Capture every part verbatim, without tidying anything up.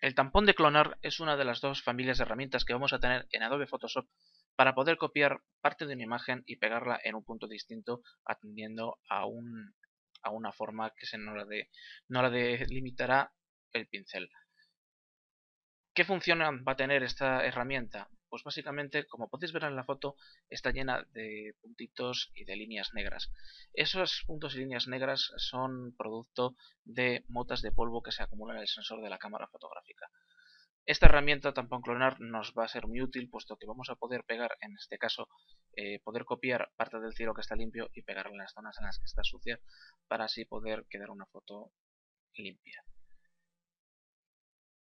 El tampón de clonar es una de las dos familias de herramientas que vamos a tener en Adobe Photoshop para poder copiar parte de una imagen y pegarla en un punto distinto atendiendo a, un, a una forma que se no la, de, no la delimitará el pincel. ¿Qué función va a tener esta herramienta? Pues básicamente, como podéis ver en la foto, está llena de puntitos y de líneas negras. Esos puntos y líneas negras son producto de motas de polvo que se acumulan en el sensor de la cámara fotográfica. Esta herramienta tampón clonar nos va a ser muy útil, puesto que vamos a poder pegar, en este caso, eh, poder copiar parte del cielo que está limpio y pegarlo en las zonas en las que está sucia, para así poder quedar una foto limpia.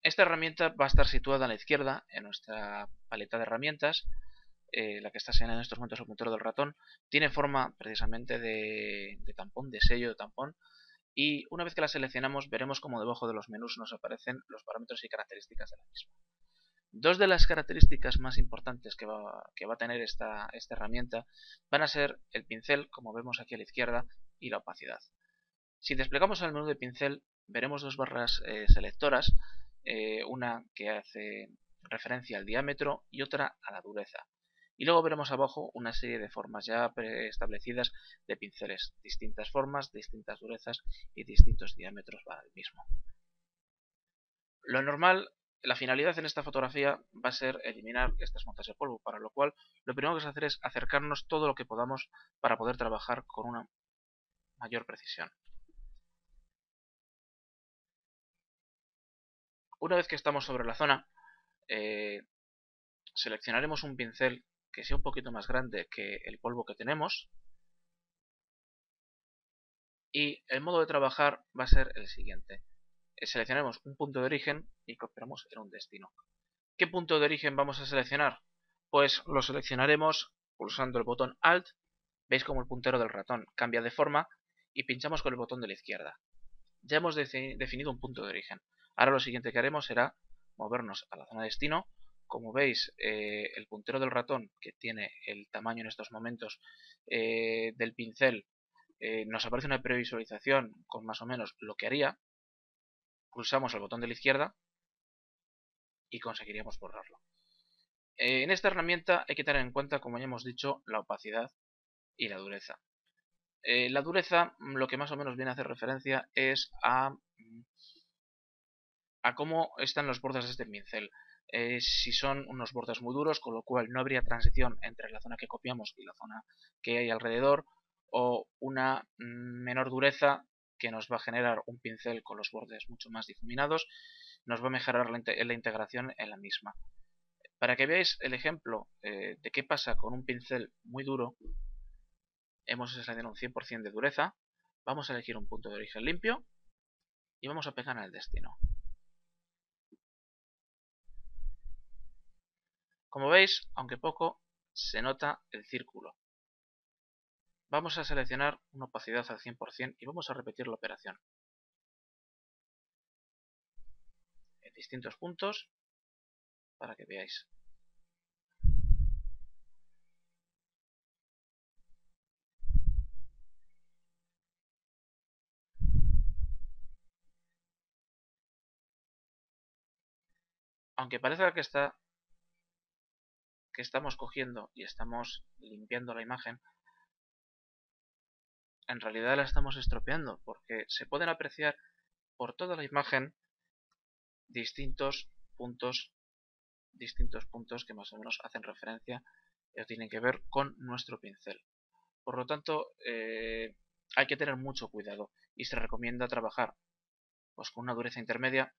Esta herramienta va a estar situada a la izquierda en nuestra paleta de herramientas, eh, la que está señalada en estos momentos al puntero del ratón. Tiene forma precisamente de, de tampón, de sello de tampón, y una vez que la seleccionamos veremos como debajo de los menús nos aparecen los parámetros y características de la misma. Dos de las características más importantes que va, que va a tener esta, esta herramienta van a ser el pincel, como vemos aquí a la izquierda, y la opacidad. Si desplegamos el menú de pincel veremos dos barras eh, selectoras, Eh, una que hace referencia al diámetro y otra a la dureza. Y luego veremos abajo una serie de formas ya preestablecidas de pinceles, distintas formas, distintas durezas y distintos diámetros para el mismo. Lo normal, la finalidad en esta fotografía va a ser eliminar estas motas de polvo, para lo cual lo primero que vamos a hacer es acercarnos todo lo que podamos para poder trabajar con una mayor precisión. Una vez que estamos sobre la zona, eh, seleccionaremos un pincel que sea un poquito más grande que el polvo que tenemos. Y el modo de trabajar va a ser el siguiente. Seleccionaremos un punto de origen y copiaremos en un destino. ¿Qué punto de origen vamos a seleccionar? Pues lo seleccionaremos pulsando el botón Alt. Veis como el puntero del ratón cambia de forma y pinchamos con el botón de la izquierda. Ya hemos definido un punto de origen. Ahora lo siguiente que haremos será movernos a la zona de destino. Como veis, eh, el puntero del ratón, que tiene el tamaño en estos momentos eh, del pincel, eh, nos aparece una previsualización con más o menos lo que haría. Pulsamos el botón de la izquierda y conseguiríamos borrarlo. Eh, en esta herramienta hay que tener en cuenta, como ya hemos dicho, la opacidad y la dureza. Eh, la dureza, lo que más o menos viene a hacer referencia es a... a cómo están los bordes de este pincel. Eh, si son unos bordes muy duros, con lo cual no habría transición entre la zona que copiamos y la zona que hay alrededor, o una menor dureza que nos va a generar un pincel con los bordes mucho más difuminados, nos va a mejorar la, inte la integración en la misma. Para que veáis el ejemplo eh, de qué pasa con un pincel muy duro, hemos seleccionado un cien por ciento de dureza, vamos a elegir un punto de origen limpio y vamos a pegar en el destino. Como veis, aunque poco, se nota el círculo. Vamos a seleccionar una opacidad al cien por ciento y vamos a repetir la operación. En distintos puntos, para que veáis. Aunque parezca que está... que estamos cogiendo y estamos limpiando la imagen, en realidad la estamos estropeando, porque se pueden apreciar por toda la imagen distintos puntos, distintos puntos que más o menos hacen referencia o tienen que ver con nuestro pincel. Por lo tanto, eh, hay que tener mucho cuidado y se recomienda trabajar pues, con una dureza intermedia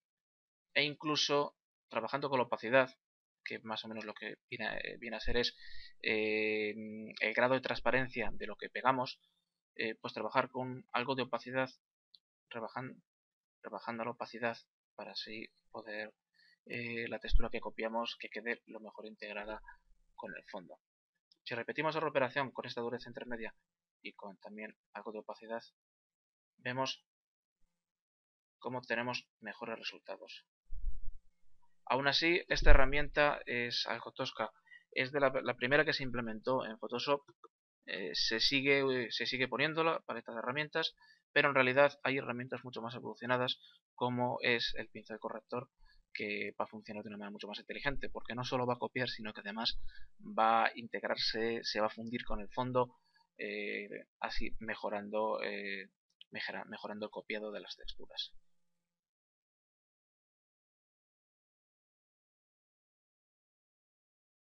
e incluso trabajando con la opacidad, que más o menos lo que viene a ser es eh, el grado de transparencia de lo que pegamos, eh, pues trabajar con algo de opacidad, rebajando, rebajando la opacidad para así poder eh, la textura que copiamos que quede lo mejor integrada con el fondo. Si repetimos la operación con esta dureza intermedia y con también algo de opacidad, vemos cómo obtenemos mejores resultados. Aún así, esta herramienta es algo tosca. Es de la, la primera que se implementó en Photoshop. Eh, se, sigue, se sigue poniendo la paleta de herramientas, pero en realidad hay herramientas mucho más evolucionadas, como es el pincel corrector, que va a funcionar de una manera mucho más inteligente, porque no solo va a copiar, sino que además va a integrarse, se va a fundir con el fondo, eh, así mejorando, eh, mejora, mejorando el copiado de las texturas.